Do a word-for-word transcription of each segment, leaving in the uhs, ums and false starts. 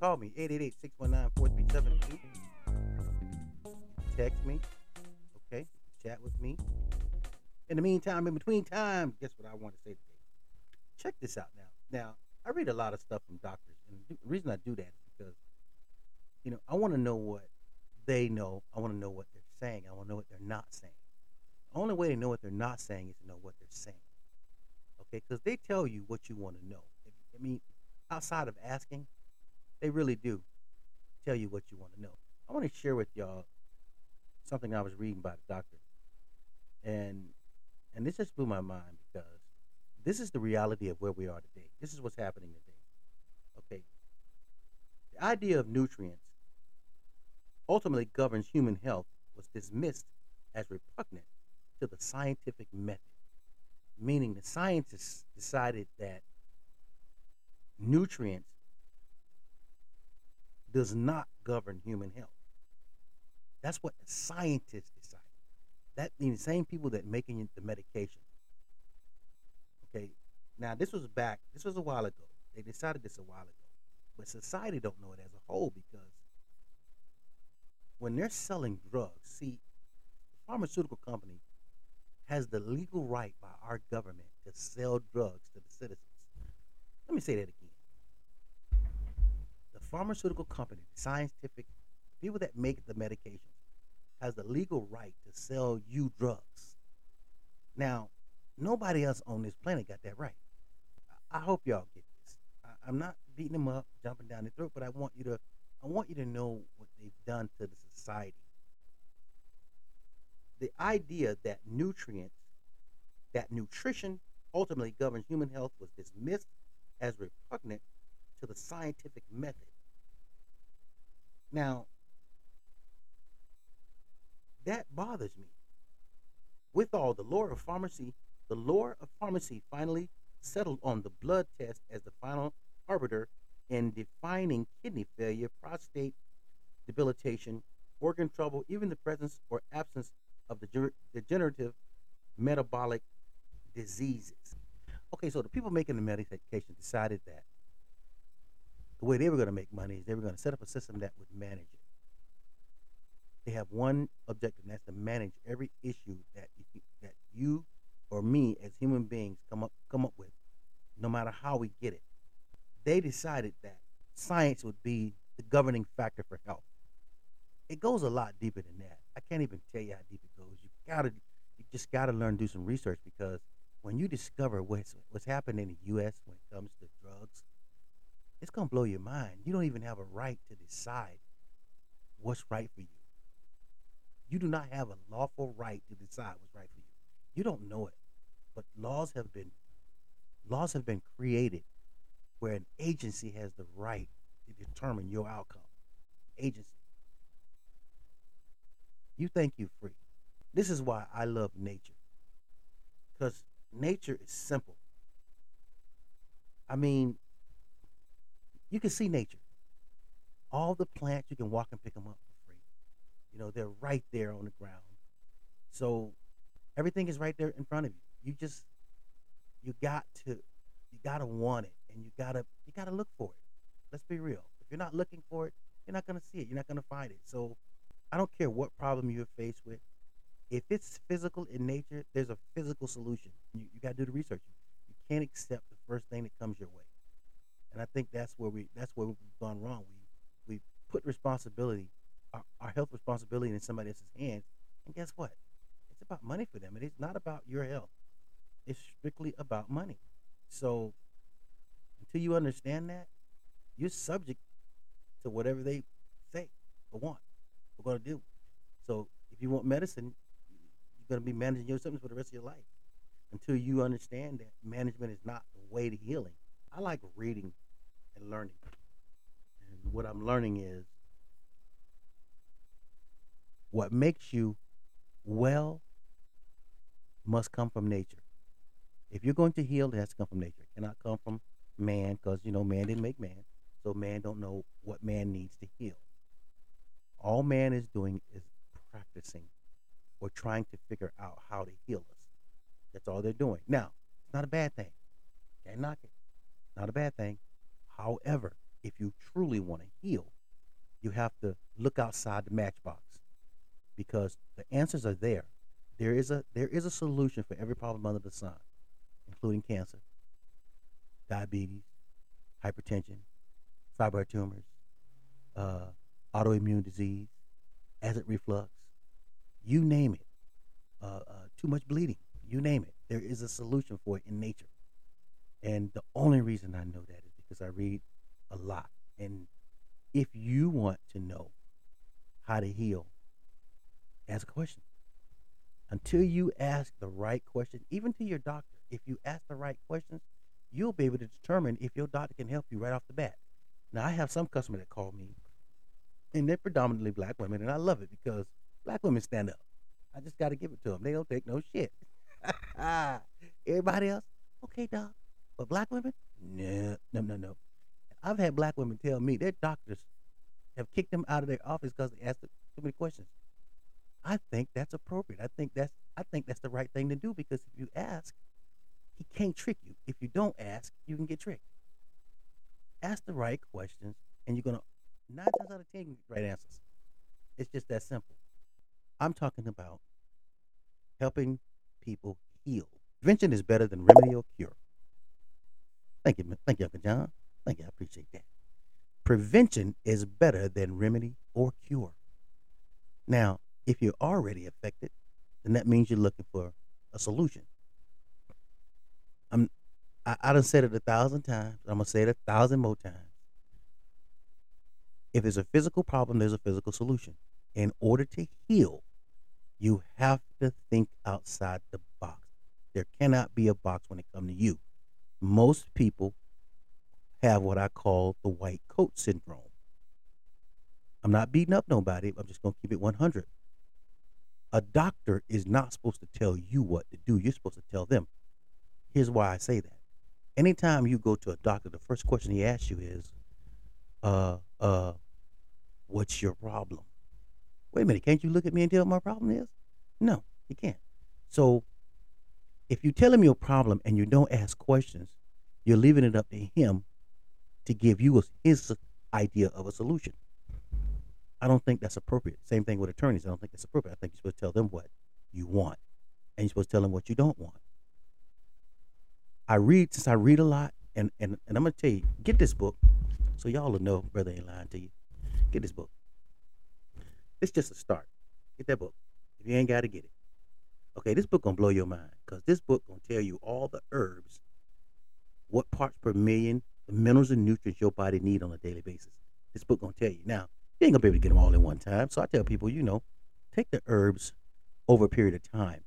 Call me eight eight eight, six one nine, four three seven two. Text me. Okay. Chat with me. In the meantime, in between time, guess what I want to say today? Check this out now. Now, I read a lot of stuff from doctors, and the reason I do that is because, you know, I want to know what they know. I want to know what they're saying. I want to know what they're not saying. The only way to know what they're not saying is to know what they're saying. Okay? Because they tell you what you want to know. I mean, outside of asking, they really do tell you what you want to know. I want to share with y'all something I was reading by the doctor. And and this just blew my mind, because this is the reality of where we are today. This is what's happening today. Okay. The idea of nutrients ultimately governs human health was dismissed as repugnant to the scientific method, meaning the scientists decided that nutrients does not govern human health. That's what the scientists decided. That means the same people that making the medication. Okay, now this was back, this was a while ago. They decided this a while ago. But society don't know it as a whole, because when they're selling drugs, see, the pharmaceutical company has the legal right by our government to sell drugs to the citizens. Let me say that again. The pharmaceutical company, the scientific, the people that make the medication, has the legal right to sell you drugs. Now, nobody else on this planet got that right. I hope y'all get this. I, I'm not beating them up, jumping down their throat, but I want you to, I want you to know what they've done to the society. The idea that nutrients, that nutrition ultimately governs human health was dismissed as repugnant to the scientific method. Now, that bothers me. Withal, the lore of pharmacy, the lore of pharmacy finally settled on the blood test as the final arbiter in defining kidney failure, prostate debilitation, organ trouble, even the presence or absence of the degenerative metabolic diseases. Okay, so the people making the medication decided that the way they were going to make money is they were going to set up a system that would manage it. They have one objective, and that's to manage every issue that you, that you or me as human beings come up come up with, no matter how we get it. They decided that science would be the governing factor for health. It goes a lot deeper than that. I can't even tell you how deep it goes. You gotta, you just gotta learn to do some research, because when you discover what's what's happening in the U S when it comes to drugs, it's gonna blow your mind. You don't even have a right to decide what's right for you. You do not have a lawful right to decide what's right for you. You don't know it, but laws have been laws have been created where an agency has the right to determine your outcome. Agency. You think you're free. This is why I love nature, because nature is simple. I mean, you can see nature. All the plants, you can walk and pick them up. You know, they're right there on the ground. So everything is right there in front of you. You just, you got to, you got to want it, and you got to, you got to look for it. Let's be real. If you're not looking for it, you're not going to see it. You're not going to find it. So I don't care what problem you're faced with. If it's physical in nature, there's a physical solution. You, you got to do the research. You can't accept the first thing that comes your way. And I think that's where we, that's where we've gone wrong. We, we put responsibility, Our, our health responsibility, in somebody else's hands, and guess what? It's about money for them. It is not about your health. It's strictly about money. So until you understand that, you're subject to whatever they say or want or going to do. So if you want medicine, you're going to be managing your symptoms for the rest of your life until you understand that management is not the way to healing. I like reading and learning. And what I'm learning is, what makes you well must come from nature. If you're going to heal, it has to come from nature. It cannot come from man, because, you know, man didn't make man. So man don't know what man needs to heal. All man is doing is practicing or trying to figure out how to heal us. That's all they're doing. Now, it's not a bad thing. Can't knock it. Not a bad thing. However, if you truly want to heal, you have to look outside the matchbox, because the answers are there. There is a there is a solution for every problem under the sun, including cancer, diabetes, hypertension, fibroid tumors, uh, autoimmune disease, acid reflux, you name it, uh, uh, too much bleeding, you name it. There is a solution for it in nature. And the only reason I know that is because I read a lot. And if you want to know how to heal, ask a question. Until you ask the right question, even to your doctor, if you ask the right questions, you'll be able to determine if your doctor can help you right off the bat. Now, I have some customers that call me, and they're predominantly black women, and I love it because black women stand up. I just got to give it to them. They don't take no shit. Everybody else, okay, doc. But black women, no, no, no, no. I've had black women tell me their doctors have kicked them out of their office because they asked them too many questions. I think that's appropriate. I think that's I think that's the right thing to do, because if you ask, he can't trick you. If you don't ask, you can get tricked. Ask the right questions, and you're gonna nine times out of ten you get the right answers. It's just that simple. I'm talking about helping people heal. Prevention is better than remedy or cure. Thank you, thank you, Uncle John. Thank you, I appreciate that. Prevention is better than remedy or cure. Now, if you're already affected, then that means you're looking for a solution. I'm, I, I done said it a thousand times. I'm going to say it a thousand more times. If there's a physical problem, there's a physical solution. In order to heal, you have to think outside the box. There cannot be a box when it comes to you. Most people have what I call the white coat syndrome. I'm not beating up nobody. I'm just going to keep it one hundred. A doctor is not supposed to tell you what to do. You're supposed to tell them. Here's why I say that. Anytime you go to a doctor, the first question he asks you is, uh, uh, what's your problem? Wait a minute. Can't you look at me and tell what my problem is? No, he can't. So if you tell him your problem and you don't ask questions, you're leaving it up to him to give you his idea of a solution. I don't think that's appropriate. Same thing with attorneys. I don't think that's appropriate. I think you're supposed to tell them what you want, and you're supposed to tell them what you don't want. I read, since I read a lot, and, and, and I'm going to tell you, get this book, so y'all will know brother ain't lying to you. Get this book. It's just a start. Get that book. If you ain't got to get it. Okay, this book going to blow your mind, because this book going to tell you all the herbs, what parts per million, the minerals and nutrients your body need on a daily basis. This book going to tell you. Now, you ain't going to be able to get them all in one time. So I tell people, you know, take the herbs over a period of time,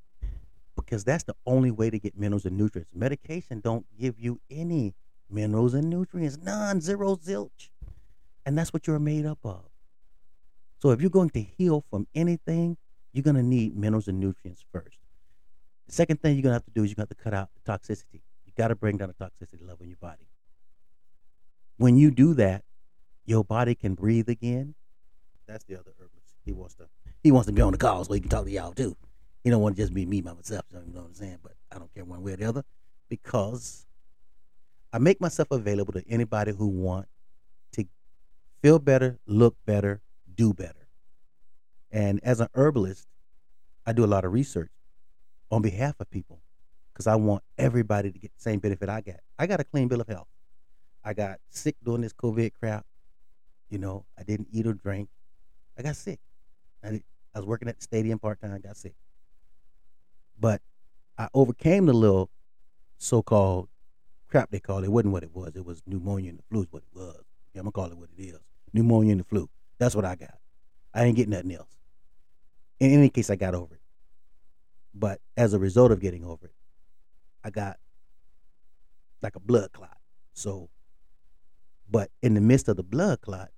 because that's the only way to get minerals and nutrients. Medication don't give you any minerals and nutrients. None, zero, zilch. And that's what you're made up of. So if you're going to heal from anything, you're going to need minerals and nutrients first. The second thing you're going to have to do is you're going to have to cut out the toxicity. You got to bring down the toxicity level in your body. When you do that, your body can breathe again. That's the other herbalist. He wants to he wants to be on the call so he can talk to y'all too. He don't want to just be me by myself, you know what I'm saying? But I don't care one way or the other, because I make myself available to anybody who want to feel better, look better, do better. And as an herbalist, I do a lot of research on behalf of people, because I want everybody to get the same benefit I got. I got a clean bill of health. I got sick doing this COVID crap. You know, I didn't eat or drink. I got sick. I, did, I was working at the stadium part-time. I got sick. But I overcame the little so-called crap they called it. It wasn't what it was. It was pneumonia and the flu is what it was. Yeah, I'm going to call it what it is. Pneumonia and the flu. That's what I got. I didn't get nothing else. In any case, I got over it. But as a result of getting over it, I got like a blood clot. So, but in the midst of the blood clot,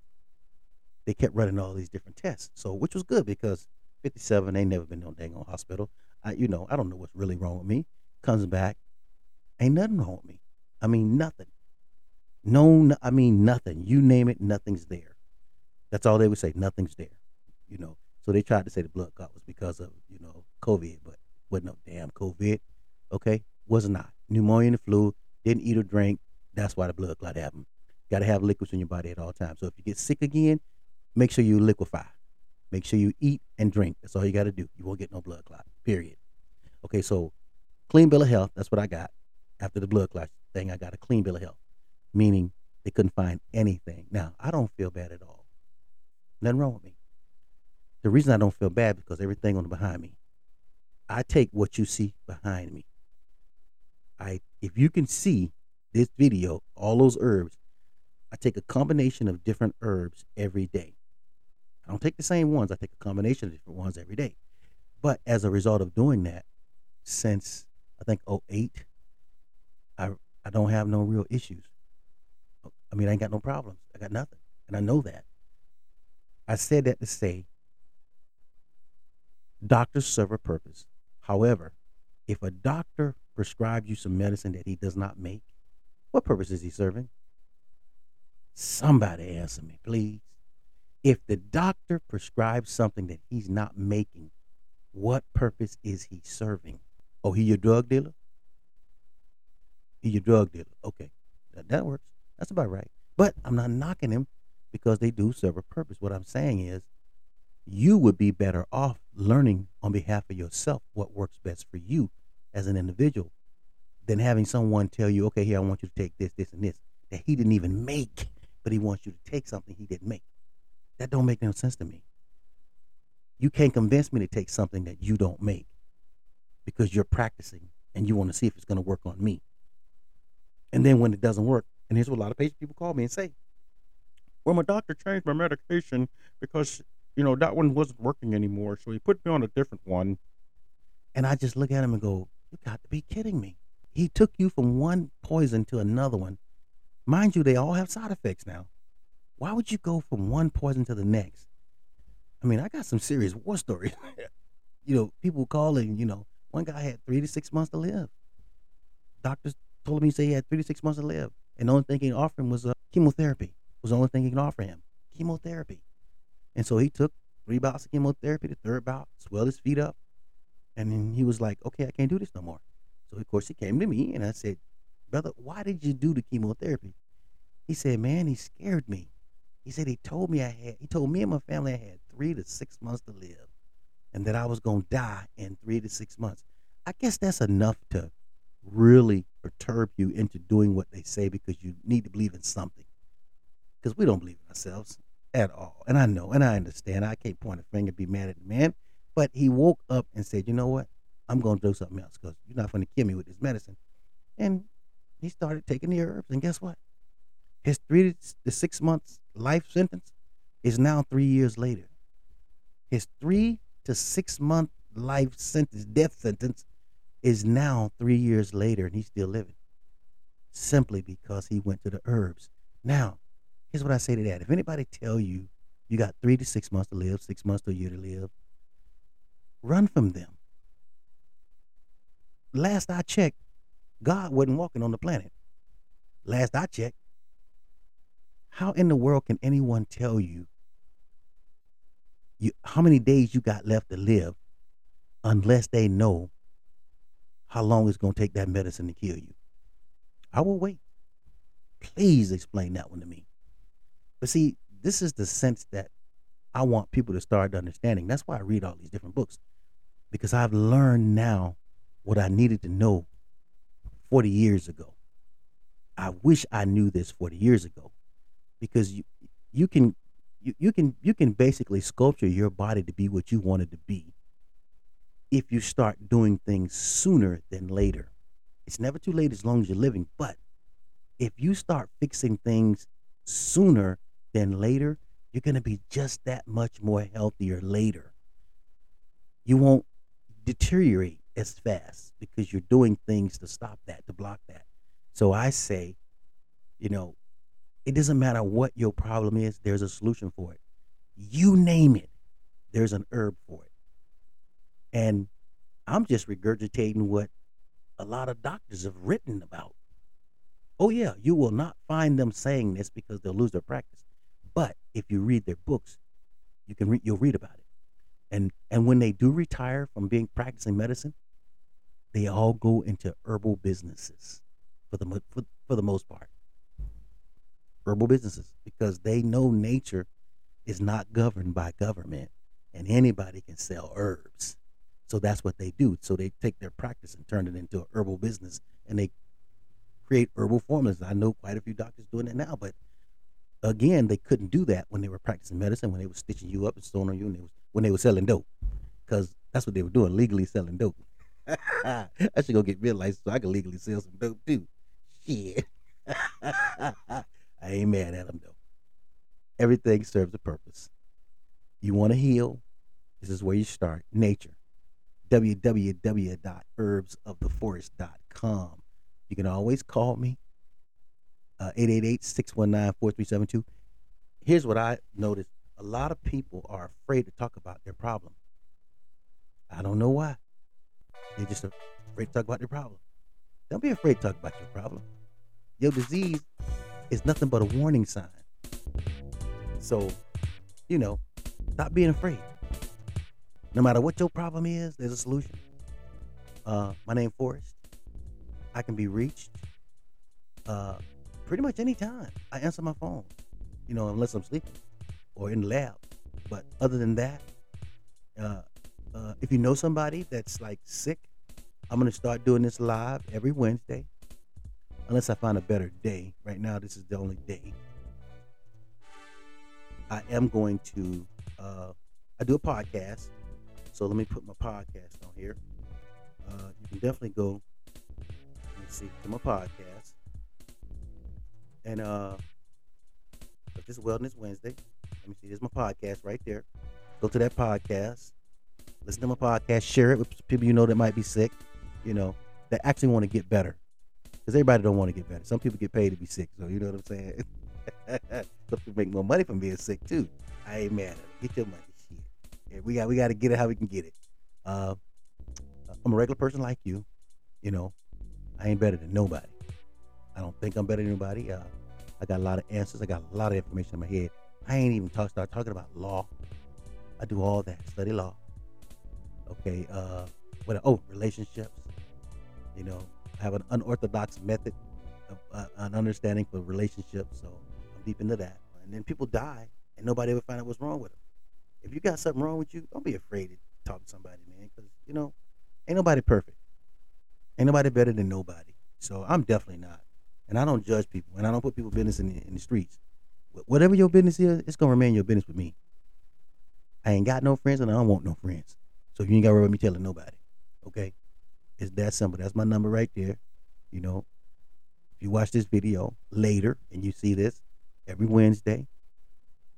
they kept running all these different tests. So, which was good, because fifty-seven ain't never been no dang on hospital. I, you know, I don't know what's really wrong with me. Comes back, ain't nothing wrong with me. I mean, nothing. No, no, I mean, nothing. You name it, nothing's there. That's all they would say. Nothing's there. You know, so they tried to say the blood clot was because of, you know, COVID, but wasn't no damn COVID. Okay. Was not. Pneumonia and the flu. Didn't eat or drink. That's why the blood clot happened. Got to have liquids in your body at all times. So if you get sick again, make sure you liquefy. Make sure you eat and drink. That's all you got to do. You won't get no blood clot, period. Okay, so clean bill of health. That's what I got after the blood clot thing. I got a clean bill of health, meaning they couldn't find anything. Now, I don't feel bad at all. Nothing wrong with me. The reason I don't feel bad is because everything on the behind me. I take what you see behind me. I, if you can see this video, all those herbs, I take a combination of different herbs every day. I don't take the same ones. I take a combination of different ones every day. But as a result of doing that, since I think oh eight, I I don't have no real issues. I mean, I ain't got no problems. I got nothing. And I know that. I said that to say doctors serve a purpose. However, if a doctor prescribes you some medicine that he does not make, what purpose is he serving? Somebody answer me, please. If the doctor prescribes something that he's not making, what purpose is he serving? Oh, he your drug dealer? He your drug dealer. Okay, that, that works. That's about right. But I'm not knocking him because they do serve a purpose. What I'm saying is you would be better off learning on behalf of yourself what works best for you as an individual than having someone tell you, okay, here, I want you to take this, this, and this, that he didn't even make, but he wants you to take something he didn't make. That don't make no sense to me. You can't convince me to take something that you don't make because you're practicing and you want to see if it's going to work on me. And then when it doesn't work, and here's what a lot of patient people call me and say, well, my doctor changed my medication because, you know, that one wasn't working anymore, so he put me on a different one. And I just look at him and go, you got to be kidding me. He took you from one poison to another one. Mind you, they all have side effects now. Why would you go from one poison to the next? I mean, I got some serious war stories. You know, people calling, you know, one guy had three to six months to live. Doctors told him he said he had three to six months to live. And the only thing he could offer him was uh, chemotherapy. Was the only thing he could offer him. Chemotherapy. And so he took three bouts of chemotherapy, the third bout, swelled his feet up. And then he was like, okay, I can't do this no more. So, of course, he came to me and I said, brother, why did you do the chemotherapy? He said, man, he scared me. He said he told me I had, he told me and my family I had three to six months to live and that I was going to die in three to six months. I guess that's enough to really perturb you into doing what they say because you need to believe in something. Because we don't believe in ourselves at all. And I know, and I understand. I can't point a finger and be mad at the man. But he woke up and said, you know what? I'm going to do something else because you're not going to kill me with this medicine. And he started taking the herbs. And guess what? His three to six months life sentence is now three years later. His three to six month life sentence, death sentence, is now three years later, and he's still living simply because he went to the herbs. Now, here's what I say to that. If anybody tell you you got three to six months to live, six months to a year to live, run from them. Last I checked, God wasn't walking on the planet. Last I checked. How in the world can anyone tell you, you how many days you got left to live unless they know how long it's going to take that medicine to kill you? I will wait. Please explain that one to me. But see, this is the sense that I want people to start understanding. That's why I read all these different books, because I've learned now what I needed to know forty years ago. I wish I knew this forty years ago. Because you, you can, you, you can, you can basically sculpture your body to be what you want it to be. If you start doing things sooner than later, it's never too late as long as you're living. But if you start fixing things sooner than later, you're going to be just that much more healthier later. You won't deteriorate as fast because you're doing things to stop that, to block that. So I say, you know, it doesn't matter what your problem is, there's a solution for it. You name it, there's an herb for it. And I'm just regurgitating what a lot of doctors have written about. Oh yeah, you will not find them saying this because they'll lose their practice. But if you read their books, you can read, you'll read about it. And and when they do retire from being practicing medicine, they all go into herbal businesses for the for, for the most part. herbal businesses, because they know nature is not governed by government and anybody can sell herbs. So that's what they do. So they take their practice and turn it into a herbal business, and they create herbal formulas. I know quite a few doctors doing it now, but again, they couldn't do that when they were practicing medicine, when they were stitching you up and sewing on you, and they was, when they were selling dope, because that's what they were doing, legally selling dope. I should go get real license so I can legally sell some dope too. Shit. I ain't mad at them though. Everything serves a purpose. You want to heal? This is where you start. Nature. w w w dot herbs of the forest dot com. You can always call me. Uh, eight eight eight, six one nine, four three seven two. Here's what I noticed. A lot of people are afraid to talk about their problem. I don't know why. They're just afraid to talk about their problem. Don't be afraid to talk about your problem. Your disease is nothing but a warning sign. So, you know, stop being afraid. No matter what your problem is, there's a solution. Uh, my name is Forrest. I can be reached uh, pretty much any time. I answer my phone, you know, unless I'm sleeping or in the lab. But other than that, uh, uh, if you know somebody that's like sick, I'm going to start doing this live every Wednesday, unless I find a better day. Right now, this is the only day. I am going to, uh, I do a podcast. So let me put my podcast on here. Uh, you can definitely go, let's see, to my podcast. And uh, this is Wellness Wednesday. Let me see, there's my podcast right there. Go to that podcast. Listen to my podcast. Share it with people you know that might be sick, you know, that actually want to get better. Because everybody don't want to get better. Some people get paid to be sick. So you know what I'm saying? Some people make more money from being sick too. I ain't mad at it. Get your money. We got we got to get it how we can get it. Uh, I'm a regular person like you. You know, I ain't better than nobody. I don't think I'm better than anybody. Uh, I got a lot of answers. I got a lot of information in my head. I ain't even talk, start talking about law. I do all that. Study law. Okay. Uh, what? Oh, relationships. You know, I have an unorthodox method, of, uh, an understanding for relationships. So I'm deep into that. And then people die, and nobody ever find out what's wrong with them. If you got something wrong with you, don't be afraid to talk to somebody, man. Because, you know, ain't nobody perfect. Ain't nobody better than nobody. So I'm definitely not. And I don't judge people. And I don't put people's business in the, in the streets. Whatever your business is, it's going to remain your business with me. I ain't got no friends and I don't want no friends. So you ain't got to worry about me telling nobody. Okay? It's that simple. That's my number right there. You know, if you watch this video later and you see this every Wednesday,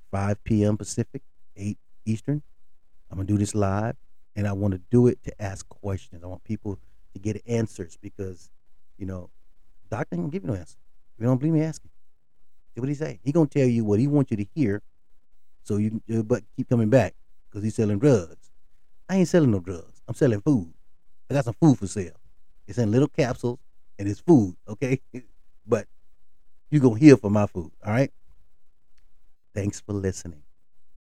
five p.m. Pacific, eight Eastern, I'm going to do this live, and I want to do it to ask questions. I want people to get answers because, you know, doctor ain't going to give you no answer. If you don't believe me, ask him. See what he say. He going to tell you what he wants you to hear, so you can, but keep coming back because he's selling drugs. I ain't selling no drugs. I'm selling food. I got some food for sale. It's in little capsules, and it's food, okay? But you going to hear for my food, all right? Thanks for listening.